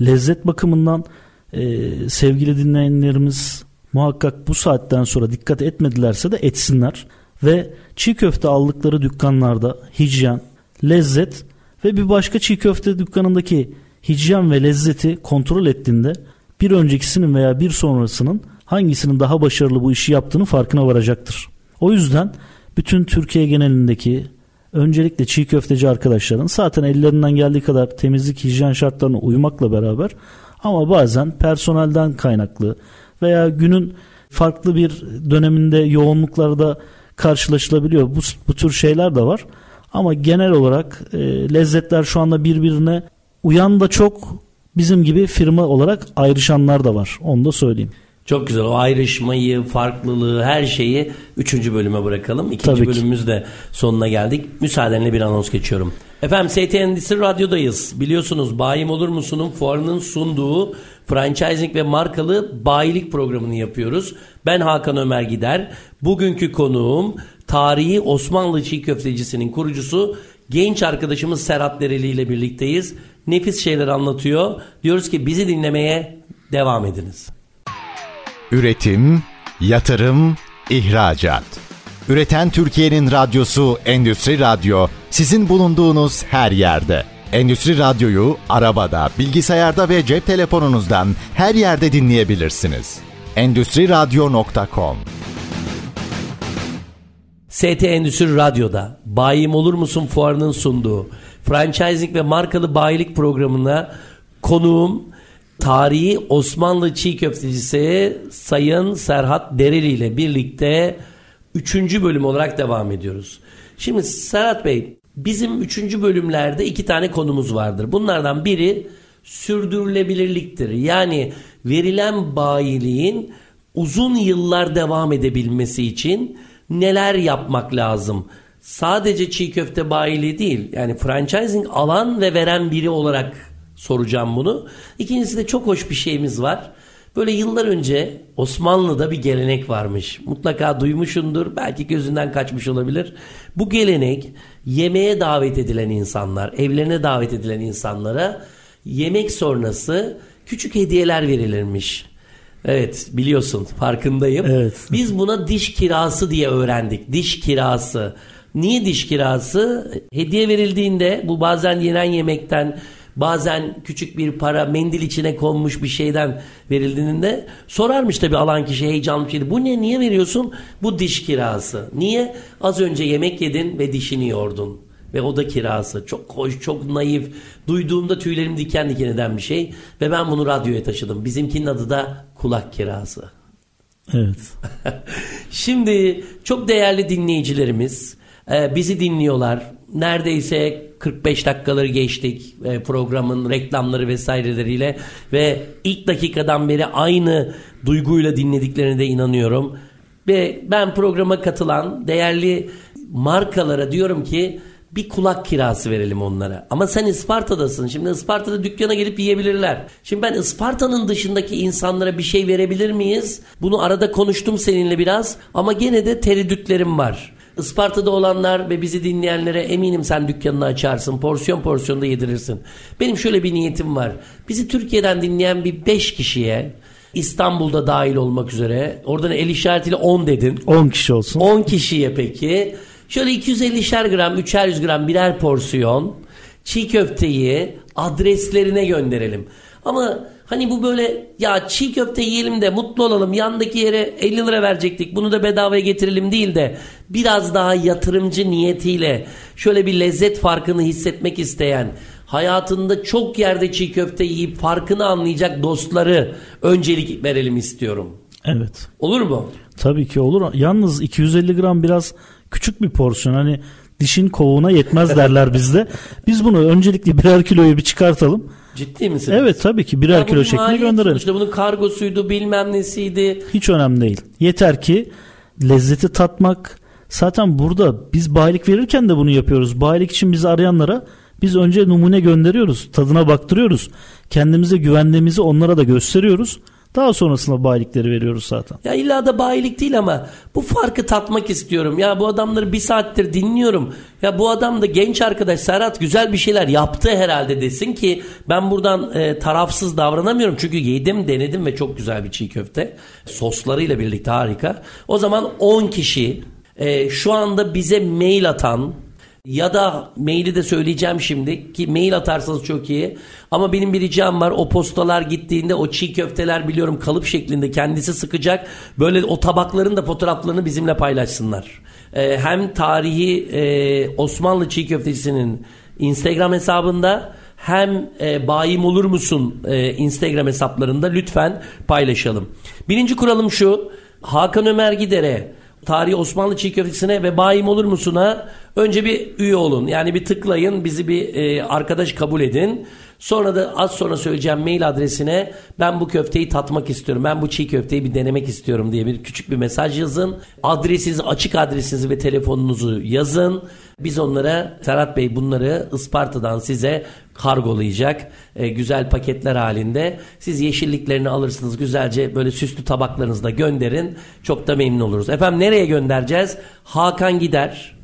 Lezzet bakımından sevgili dinleyenlerimiz muhakkak bu saatten sonra dikkat etmedilerse de etsinler. Ve çiğ köfte aldıkları dükkanlarda hijyen, lezzet ve bir başka çiğ köfte dükkanındaki hijyen ve lezzeti kontrol ettiğinde bir öncekisinin veya bir sonrasının hangisinin daha başarılı bu işi yaptığını farkına varacaktır. O yüzden bütün Türkiye genelindeki öncelikle çiğ köfteci arkadaşların zaten ellerinden geldiği kadar temizlik, hijyen şartlarına uymakla beraber, ama bazen personelden kaynaklı veya günün farklı bir döneminde yoğunluklarda karşılaşılabiliyor. Bu tür şeyler de var. Ama genel olarak lezzetler şu anda birbirine uyan da çok, bizim gibi firma olarak ayrışanlar da var. Onu da söyleyeyim. Çok güzel. O ayrışmayı, farklılığı, her şeyi 3. bölüme bırakalım. 2. bölümümüz de sonuna geldik. Müsaadenle bir anons geçiyorum. Efendim, ST Endüstri Radyo'dayız. Biliyorsunuz Bayim Olur Musun'un fuarının sunduğu franchising ve markalı bayilik programını yapıyoruz. Ben Hakan Ömer Gider. Bugünkü konuğum tarihi Osmanlı çiğ köftecisinin kurucusu genç arkadaşımız Serhat Dereli ile birlikteyiz. Nefis şeyler anlatıyor. Diyoruz ki bizi dinlemeye devam ediniz. Üretim, yatırım, ihracat. Üreten Türkiye'nin radyosu Endüstri Radyo, sizin bulunduğunuz her yerde. Endüstri Radyo'yu arabada, bilgisayarda ve cep telefonunuzdan her yerde dinleyebilirsiniz. EndüstriRadyo.com. ST Endüstri Radyo'da Bayim Olur Musun fuarının sunduğu franchising ve markalı bayilik programına konuğum tarihi Osmanlı çiğ köftecisi Sayın Serhat Dereli ile birlikte 3. bölüm olarak devam ediyoruz. Şimdi Serhat Bey, bizim 3. bölümlerde 2 tane konumuz vardır. Bunlardan biri sürdürülebilirliktir. Yani verilen bayiliğin uzun yıllar devam edebilmesi için neler yapmak lazım? Sadece çiğ köfte bayiliği değil, yani franchising alan ve veren biri olarak soracağım bunu. İkincisi de çok hoş bir şeyimiz var. Böyle yıllar önce Osmanlı'da bir gelenek varmış. Mutlaka duymuşsundur, belki gözünden kaçmış olabilir. Bu gelenek yemeğe davet edilen insanlar, evlerine davet edilen insanlara yemek sonrası küçük hediyeler verilirmiş. Evet, biliyorsun, farkındayım. Evet. Biz buna diş kirası diye öğrendik. Diş kirası. Niye diş kirası? Hediye verildiğinde bu bazen yenen yemekten, bazen küçük bir para, mendil içine konmuş bir şeyden verildiğinde sorarmış tabii alan kişi, heyecanlı bir şeydi. Bu ne? Niye veriyorsun? Bu diş kirası. Niye? Az önce yemek yedin ve dişini yordun. Ve o da kirası. Çok hoş, çok naif. Duyduğumda tüylerim diken diken eden bir şey. Ve ben bunu radyoya taşıdım. Bizimkinin adı da kulak kirası. Evet. Şimdi çok değerli dinleyicilerimiz bizi dinliyorlar. Neredeyse 45 dakikaları geçtik programın reklamları vesaireleriyle ve ilk dakikadan beri aynı duyguyla dinlediklerine de inanıyorum. Ve ben programa katılan değerli markalara diyorum ki bir kulak kirası verelim onlara. Ama sen Isparta'dasın. Şimdi Isparta'da dükkana gelip yiyebilirler. Şimdi ben Isparta'nın dışındaki insanlara bir şey verebilir miyiz? Bunu arada konuştum seninle biraz ama gene de tereddütlerim var. Isparta'da olanlar ve bizi dinleyenlere eminim sen dükkanını açarsın. Porsiyon porsiyon da yedirirsin. Benim şöyle bir niyetim var. Bizi Türkiye'den dinleyen bir 5 kişiye, İstanbul'da dahil olmak üzere, oradan el işaretiyle 10 dedin. 10 kişi olsun. 10 kişiye peki. Şöyle 250'şer gram, 3'er 100 gram birer porsiyon çiğ köfteyi adreslerine gönderelim. Ama hani bu böyle ya çiğ köfte yiyelim de mutlu olalım, yandaki yere 50 lira verecektik bunu da bedavaya getirelim değil de biraz daha yatırımcı niyetiyle şöyle bir lezzet farkını hissetmek isteyen, hayatında çok yerde çiğ köfte yiyip farkını anlayacak dostları öncelik verelim istiyorum. Evet. Olur mu? Tabii ki olur. Yalnız 250 gram biraz küçük bir porsiyon, hani dişin kovuğuna yetmez derler bizde. Biz bunu öncelikle birer kiloyu bir çıkartalım. Ciddi misiniz? Evet tabii ki birer kilo şeklinde gönderelim. İşte bunun kargosuydu bilmem nesiydi. Hiç önemli değil. Yeter ki lezzeti tatmak. Zaten burada biz bayilik verirken de bunu yapıyoruz. Bayilik için bizi arayanlara biz önce numune gönderiyoruz. Tadına baktırıyoruz. Kendimize güvendiğimizi onlara da gösteriyoruz. Daha sonrasında bayilikleri veriyoruz zaten. Ya illa da bayilik değil ama bu farkı tatmak istiyorum. Ya bu adamları bir saattir dinliyorum. Ya bu adam da genç arkadaş Serhat güzel bir şeyler yaptı herhalde desin ki ben buradan tarafsız davranamıyorum. Çünkü yedim, denedim ve çok güzel bir çiğ köfte. Soslarıyla birlikte harika. O zaman 10 kişi şu anda bize mail atan ya da maili de söyleyeceğim şimdi ki mail atarsanız çok iyi. Ama benim bir ricam var, o postalar gittiğinde o çiğ köfteler biliyorum kalıp şeklinde kendisi sıkacak. Böyle o tabakların da fotoğraflarını bizimle paylaşsınlar. Hem tarihi Osmanlı çiğ köftecisinin Instagram hesabında hem Bayim Olur Musun Instagram hesaplarında lütfen paylaşalım. Birinci kuralım şu: Hakan Ömer Gider'e, tarihi Osmanlı çiğ köftesine ve Bayim Olur Musun'a önce bir üye olun. Yani bir tıklayın, bizi bir arkadaş kabul edin. Sonra da az sonra söyleyeceğim mail adresine ben bu köfteyi tatmak istiyorum, ben bu çiğ köfteyi bir denemek istiyorum diye bir küçük bir mesaj yazın. Adresinizi, açık adresinizi ve telefonunuzu yazın. Biz onlara, Serhat Bey bunları Isparta'dan size kargolayacak güzel paketler halinde. Siz yeşilliklerini alırsınız, güzelce böyle süslü tabaklarınızda gönderin. Çok da memnun oluruz. Efendim nereye göndereceğiz? Hakan Gider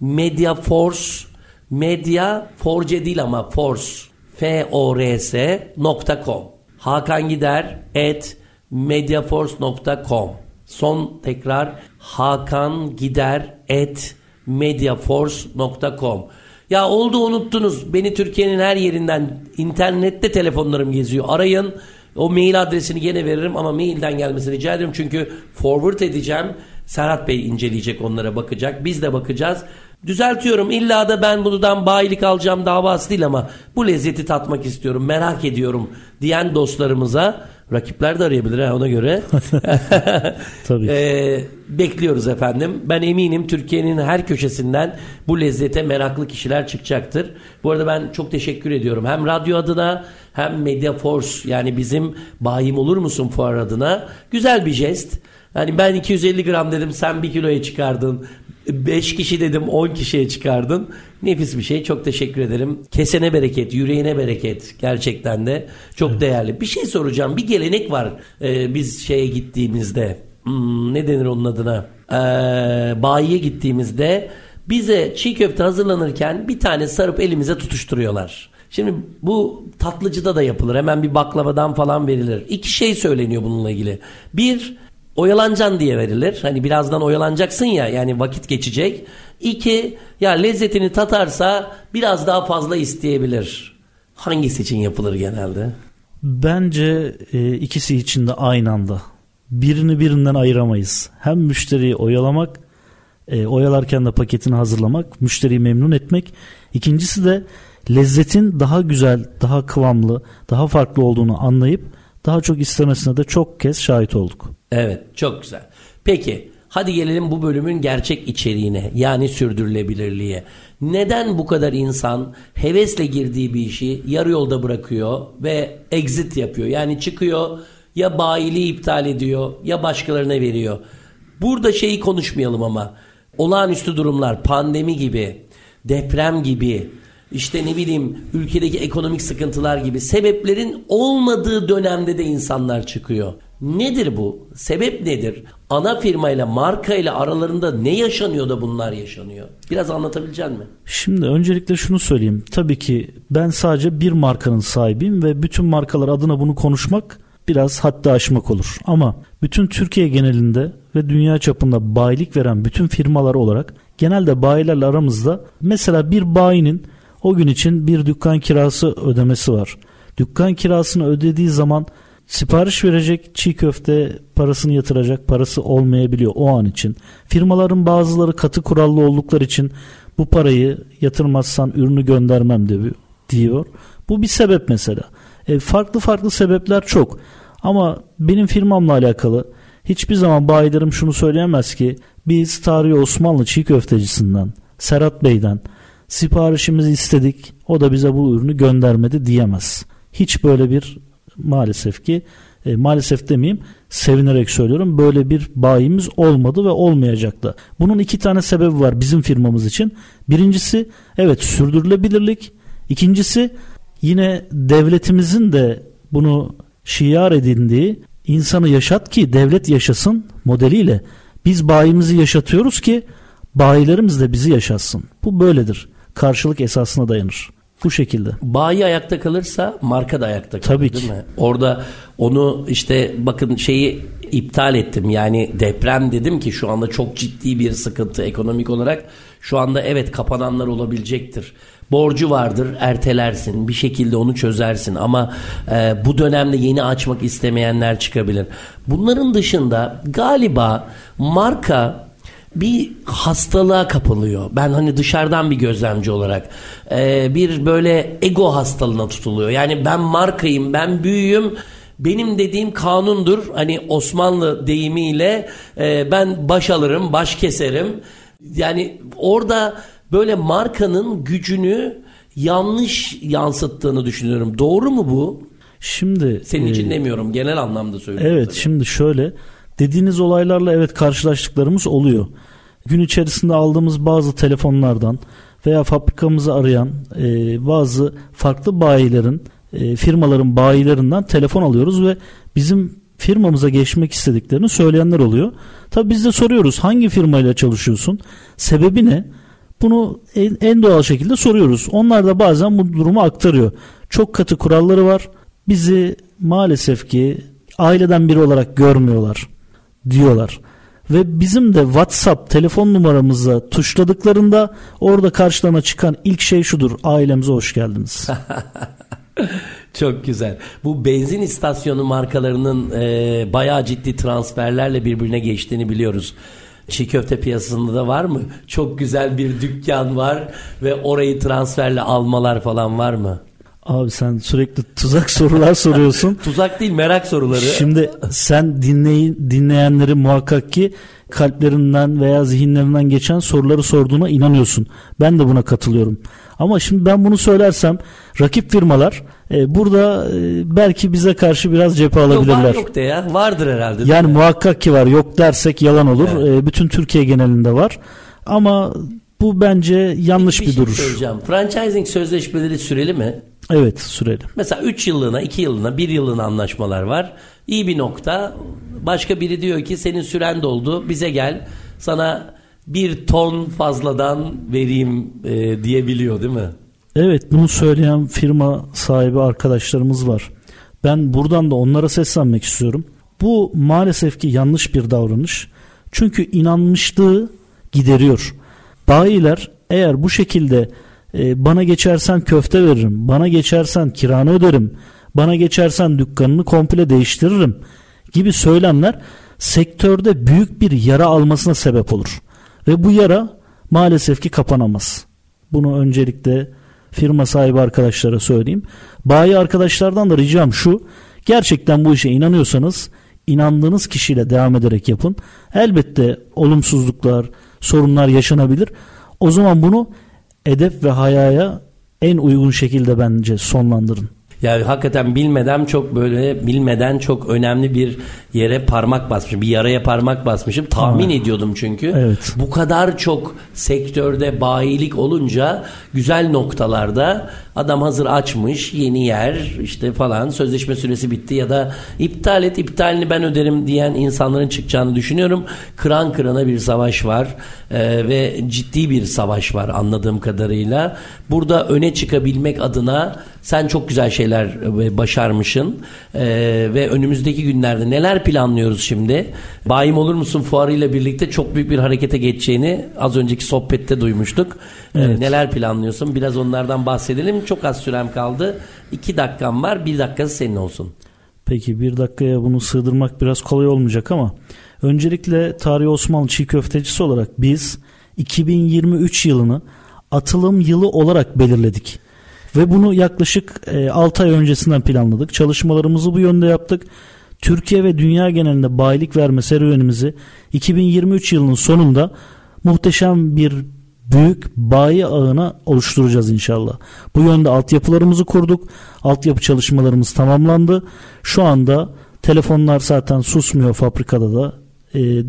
@MedyaForce.com HakanGider@MedyaForce.com Son tekrar HakanGider@MedyaForce.com. Ya oldu, unuttunuz. Beni Türkiye'nin her yerinden internette telefonlarım geziyor. Arayın. O mail adresini gene veririm ama mailden gelmesini rica ederim. Çünkü forward edeceğim. Serhat Bey inceleyecek, onlara bakacak. Biz de bakacağız. Düzeltiyorum. İlla da ben bundan bayilik alacağım davası değil ama bu lezzeti tatmak istiyorum, merak ediyorum diyen dostlarımıza, rakipler de arayabilir ona göre. Tabii. Bekliyoruz efendim. Ben eminim Türkiye'nin her köşesinden bu lezzete meraklı kişiler çıkacaktır. Bu arada ben çok teşekkür ediyorum. Hem radyo adına hem MedyaForce, yani bizim Bayim Olur Musun fuar adına güzel bir jest. Hani ben 250 gram dedim, sen 1 kiloya çıkardın. 5 kişi dedim, 10 kişiye çıkardın. Nefis bir şey. Çok teşekkür ederim. Kesene bereket, yüreğine bereket. Gerçekten de çok değerli. Bir şey soracağım. Bir gelenek var. Biz şeye gittiğimizde, ne denir onun adına? Bayiye gittiğimizde bize çiğ köfte hazırlanırken bir tane sarıp elimize tutuşturuyorlar. Şimdi bu tatlıcıda da yapılır. Hemen bir baklavadan falan verilir. İki şey söyleniyor bununla ilgili. Bir, oyalanacaksın diye verilir. Hani birazdan oyalanacaksın ya, yani vakit geçecek. İki, ya lezzetini tatarsa biraz daha fazla isteyebilir. Hangisi için yapılır genelde? Bence ikisi için de aynı anda. Birini birinden ayıramayız. Hem müşteriyi oyalamak, oyalarken de paketini hazırlamak, müşteriyi memnun etmek. İkincisi de lezzetin daha güzel, daha kıvamlı, daha farklı olduğunu anlayıp daha çok istemesine de çok kez şahit olduk. Evet, çok güzel. Peki, hadi gelelim bu bölümün gerçek içeriğine, yani sürdürülebilirliğe. Neden bu kadar insan hevesle girdiği bir işi yarı yolda bırakıyor ve exit yapıyor? Yani çıkıyor, ya bayiliği iptal ediyor, ya başkalarına veriyor. Burada şeyi konuşmayalım ama, olağanüstü durumlar, pandemi gibi, deprem gibi, İşte ne bileyim ülkedeki ekonomik sıkıntılar gibi sebeplerin olmadığı dönemde de insanlar çıkıyor. Nedir bu? Sebep nedir? Ana firmayla, markayla aralarında ne yaşanıyor da bunlar yaşanıyor? Biraz anlatabilecek misin? Şimdi öncelikle şunu söyleyeyim. Tabii ki ben sadece bir markanın sahibiyim ve bütün markalar adına bunu konuşmak biraz haddi aşmak olur. Ama bütün Türkiye genelinde ve dünya çapında bayilik veren bütün firmalar olarak genelde bayilerle aramızda, mesela bir bayinin o gün için bir dükkan kirası ödemesi var. Dükkan kirasını ödediği zaman sipariş verecek, çiğ köfte parasını yatıracak parası olmayabiliyor o an için. Firmaların bazıları katı kurallı oldukları için bu parayı yatırmazsan ürünü göndermem diyor. Bu bir sebep mesela. Farklı farklı sebepler çok. Ama benim firmamla alakalı hiçbir zaman bayilerim şunu söyleyemez ki biz tarihi Osmanlı çiğ köftecisinden, Serhat Bey'den siparişimizi istedik, o da bize bu ürünü göndermedi diyemez. Hiç böyle bir, maalesef ki, maalesef demeyeyim, sevinerek söylüyorum, böyle bir bayimiz olmadı ve olmayacak da. Bunun iki tane sebebi var bizim firmamız için. Birincisi, evet, sürdürülebilirlik. İkincisi, yine devletimizin de bunu şiar edindiği insanı yaşat ki devlet yaşasın modeliyle biz bayimizi yaşatıyoruz ki bayilerimiz de bizi yaşatsın. Bu böyledir. Karşılık esasına dayanır. Bu şekilde. Bayi ayakta kalırsa marka da ayakta kalır. Tabii ki. Değil mi? Orada onu işte bakın şeyi iptal ettim. Yani deprem dedim ki şu anda çok ciddi bir sıkıntı ekonomik olarak. Şu anda evet kapananlar olabilecektir. Borcu vardır, ertelersin. Bir şekilde onu çözersin. Ama bu dönemde yeni açmak istemeyenler çıkabilir. Bunların dışında galiba marka bir hastalığa kapılıyor. Ben hani dışarıdan bir gözlemci olarak bir böyle ego hastalığına tutuluyor. Yani ben markayım, ben büyüğüm, benim dediğim kanundur. Hani Osmanlı deyimiyle ben baş alırım, baş keserim. Yani orada böyle markanın gücünü yanlış yansıttığını düşünüyorum. Doğru mu bu? Şimdi senin için demiyorum, genel anlamda söylüyorum. Evet, tabii. Şimdi şöyle. Dediğiniz olaylarla evet karşılaştıklarımız oluyor. Gün içerisinde aldığımız bazı telefonlardan veya fabrikamızı arayan bazı farklı bayilerin, firmaların bayilerinden telefon alıyoruz ve bizim firmamıza geçmek istediklerini söyleyenler oluyor. Tabii biz de soruyoruz, hangi firmayla çalışıyorsun? Sebebi ne? Bunu en doğal şekilde soruyoruz. Onlar da bazen bu durumu aktarıyor. Çok katı kuralları var. Bizi maalesef ki aileden biri olarak görmüyorlar diyorlar. Ve bizim de WhatsApp telefon numaramıza tuşladıklarında orada karşılarına çıkan ilk şey şudur: ailemize hoş geldiniz. Çok güzel. Bu benzin istasyonu markalarının bayağı ciddi transferlerle birbirine geçtiğini biliyoruz. Çiğ köfte piyasasında da var mı? Çok güzel bir dükkan var ve orayı transferle almalar falan var mı? Abi sen sürekli tuzak sorular soruyorsun. Tuzak değil, merak soruları. Şimdi sen dinleyenleri muhakkak ki kalplerinden veya zihinlerinden geçen soruları sorduğuna inanıyorsun. Ben de buna katılıyorum. Ama şimdi ben bunu söylersem rakip firmalar burada belki bize karşı biraz cephe alabilirler. Yok de ya, vardır herhalde. Yani muhakkak ki var. Yok dersek yalan olur. Evet. Bütün Türkiye genelinde var. Ama bu bence yanlış bir duruş. Söyleyeceğim. Franchising sözleşmeleri süreli mi? Evet, süreli. Mesela 3 yıllığına, 2 yıllığına, 1 yıllığına anlaşmalar var. İyi bir nokta. Başka biri diyor ki senin süren doldu, bize gel, sana 1 ton fazladan vereyim diyebiliyor değil mi? Evet, bunu söyleyen firma sahibi arkadaşlarımız var. Ben buradan da onlara seslenmek istiyorum. Bu maalesef ki yanlış bir davranış. Çünkü inanmışlığı gideriyor. Bayiler eğer bu şekilde bana geçersen köfte veririm, bana geçersen kiranı öderim, bana geçersen dükkanını komple değiştiririm gibi söylemler sektörde büyük bir yara almasına sebep olur. Ve bu yara maalesef ki kapanamaz. Bunu öncelikle firma sahibi arkadaşlara söyleyeyim. Bayi arkadaşlardan da ricam şu: gerçekten bu işe inanıyorsanız inandığınız kişiyle devam ederek yapın. Elbette olumsuzluklar, sorunlar yaşanabilir. O zaman bunu edep ve hayaya en uygun şekilde bence sonlandırın. Yani hakikaten bilmeden çok önemli bir yere parmak basmışım. Bir yaraya parmak basmışım. Tahmin ediyordum çünkü. Evet. Bu kadar çok sektörde bayilik olunca güzel noktalarda adam hazır açmış, yeni yer işte falan, sözleşme süresi bitti ya da iptal et, iptalini ben öderim diyen insanların çıkacağını düşünüyorum. Kıran kırana bir savaş var ve ciddi bir savaş var anladığım kadarıyla. Burada öne çıkabilmek adına sen çok güzel şeyler başarmışsın ve önümüzdeki günlerde neler planlıyoruz şimdi? Bayim Olur Musun fuarıyla birlikte çok büyük bir harekete geçeceğini az önceki sohbette duymuştuk. Evet. Neler planlıyorsun? Biraz onlardan bahsedelim. Çok az sürem kaldı. 2 dakikam var. 1 dakikası senin olsun. Peki, 1 dakikaya bunu sığdırmak biraz kolay olmayacak ama öncelikle tarihi Osmanlı çiğ köftecisi olarak biz 2023 yılını atılım yılı olarak belirledik. Ve bunu yaklaşık 6 ay öncesinden planladık. Çalışmalarımızı bu yönde yaptık. Türkiye ve dünya genelinde bayilik verme serüvenimizi 2023 yılının sonunda muhteşem bir büyük bayi ağına oluşturacağız inşallah. Bu yönde altyapılarımızı kurduk. Altyapı çalışmalarımız tamamlandı. Şu anda telefonlar zaten susmuyor fabrikada da,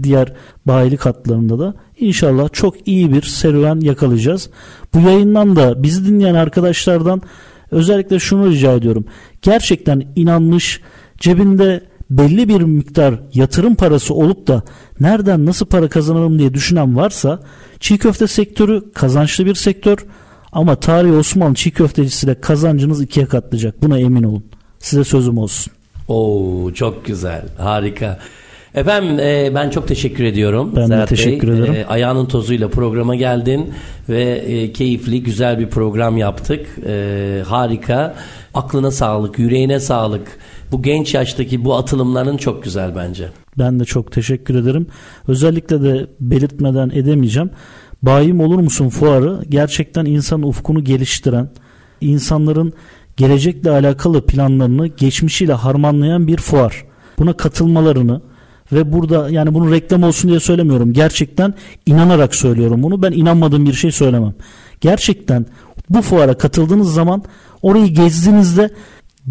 diğer bayilik hatlarında da. İnşallah çok iyi bir serüven yakalayacağız. Bu yayından da bizi dinleyen arkadaşlardan özellikle şunu rica ediyorum. Gerçekten inanmış, cebinde belli bir miktar yatırım parası olup da nereden nasıl para kazanırım diye düşünen varsa, çiğ köfte sektörü kazançlı bir sektör ama tarihi Osmanlı çiğ köftecisiyle kazancınız 2'ye katlayacak. Buna emin olun. Size sözüm olsun. Oo, çok güzel. Harika. Efendim ben çok teşekkür ediyorum. Ben Serhat de teşekkür ederim. Ayağının tozuyla programa geldin ve keyifli, güzel bir program yaptık. Harika. Aklına sağlık, yüreğine sağlık. Bu genç yaştaki bu atılımların çok güzel bence. Ben de çok teşekkür ederim. Özellikle de belirtmeden edemeyeceğim. Bayim Olur Musun fuarı gerçekten insanın ufkunu geliştiren, insanların gelecekle alakalı planlarını geçmişiyle harmanlayan bir fuar. Buna katılmalarını ve burada, yani bunu reklam olsun diye söylemiyorum. Gerçekten inanarak söylüyorum bunu. Ben inanmadığım bir şey söylemem. Gerçekten bu fuara katıldığınız zaman, orayı gezdiğinizde,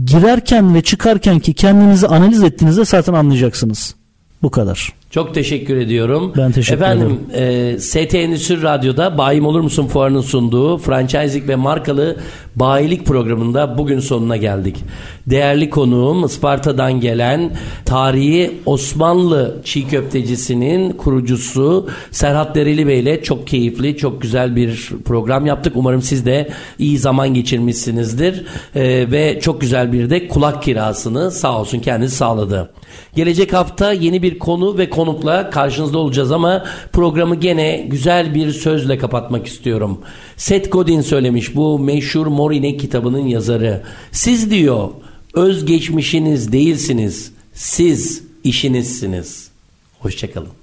girerken ve çıkarken ki kendinizi analiz ettiğinizde zaten anlayacaksınız. Bu kadar. Çok teşekkür ediyorum. Ben teşekkür ederim. Efendim, ST Endüstri Radyo'da Bayim Olur Musun fuarının sunduğu franchising ve markalı bayilik programında bugün sonuna geldik. Değerli konuğum, Isparta'dan gelen tarihi Osmanlı çiğ köftecisinin kurucusu Serhat Dereli Bey ile çok keyifli, çok güzel bir program yaptık. Umarım siz de iyi zaman geçirmişsinizdir ve çok güzel bir de kulak kirasını sağ olsun kendisi sağladı. Gelecek hafta yeni bir konu ve konukla karşınızda olacağız ama programı gene güzel bir sözle kapatmak istiyorum. Seth Godin söylemiş, bu meşhur Mor İnek kitabının yazarı. Siz diyor özgeçmişiniz değilsiniz, siz işinizsiniz. Hoşçakalın.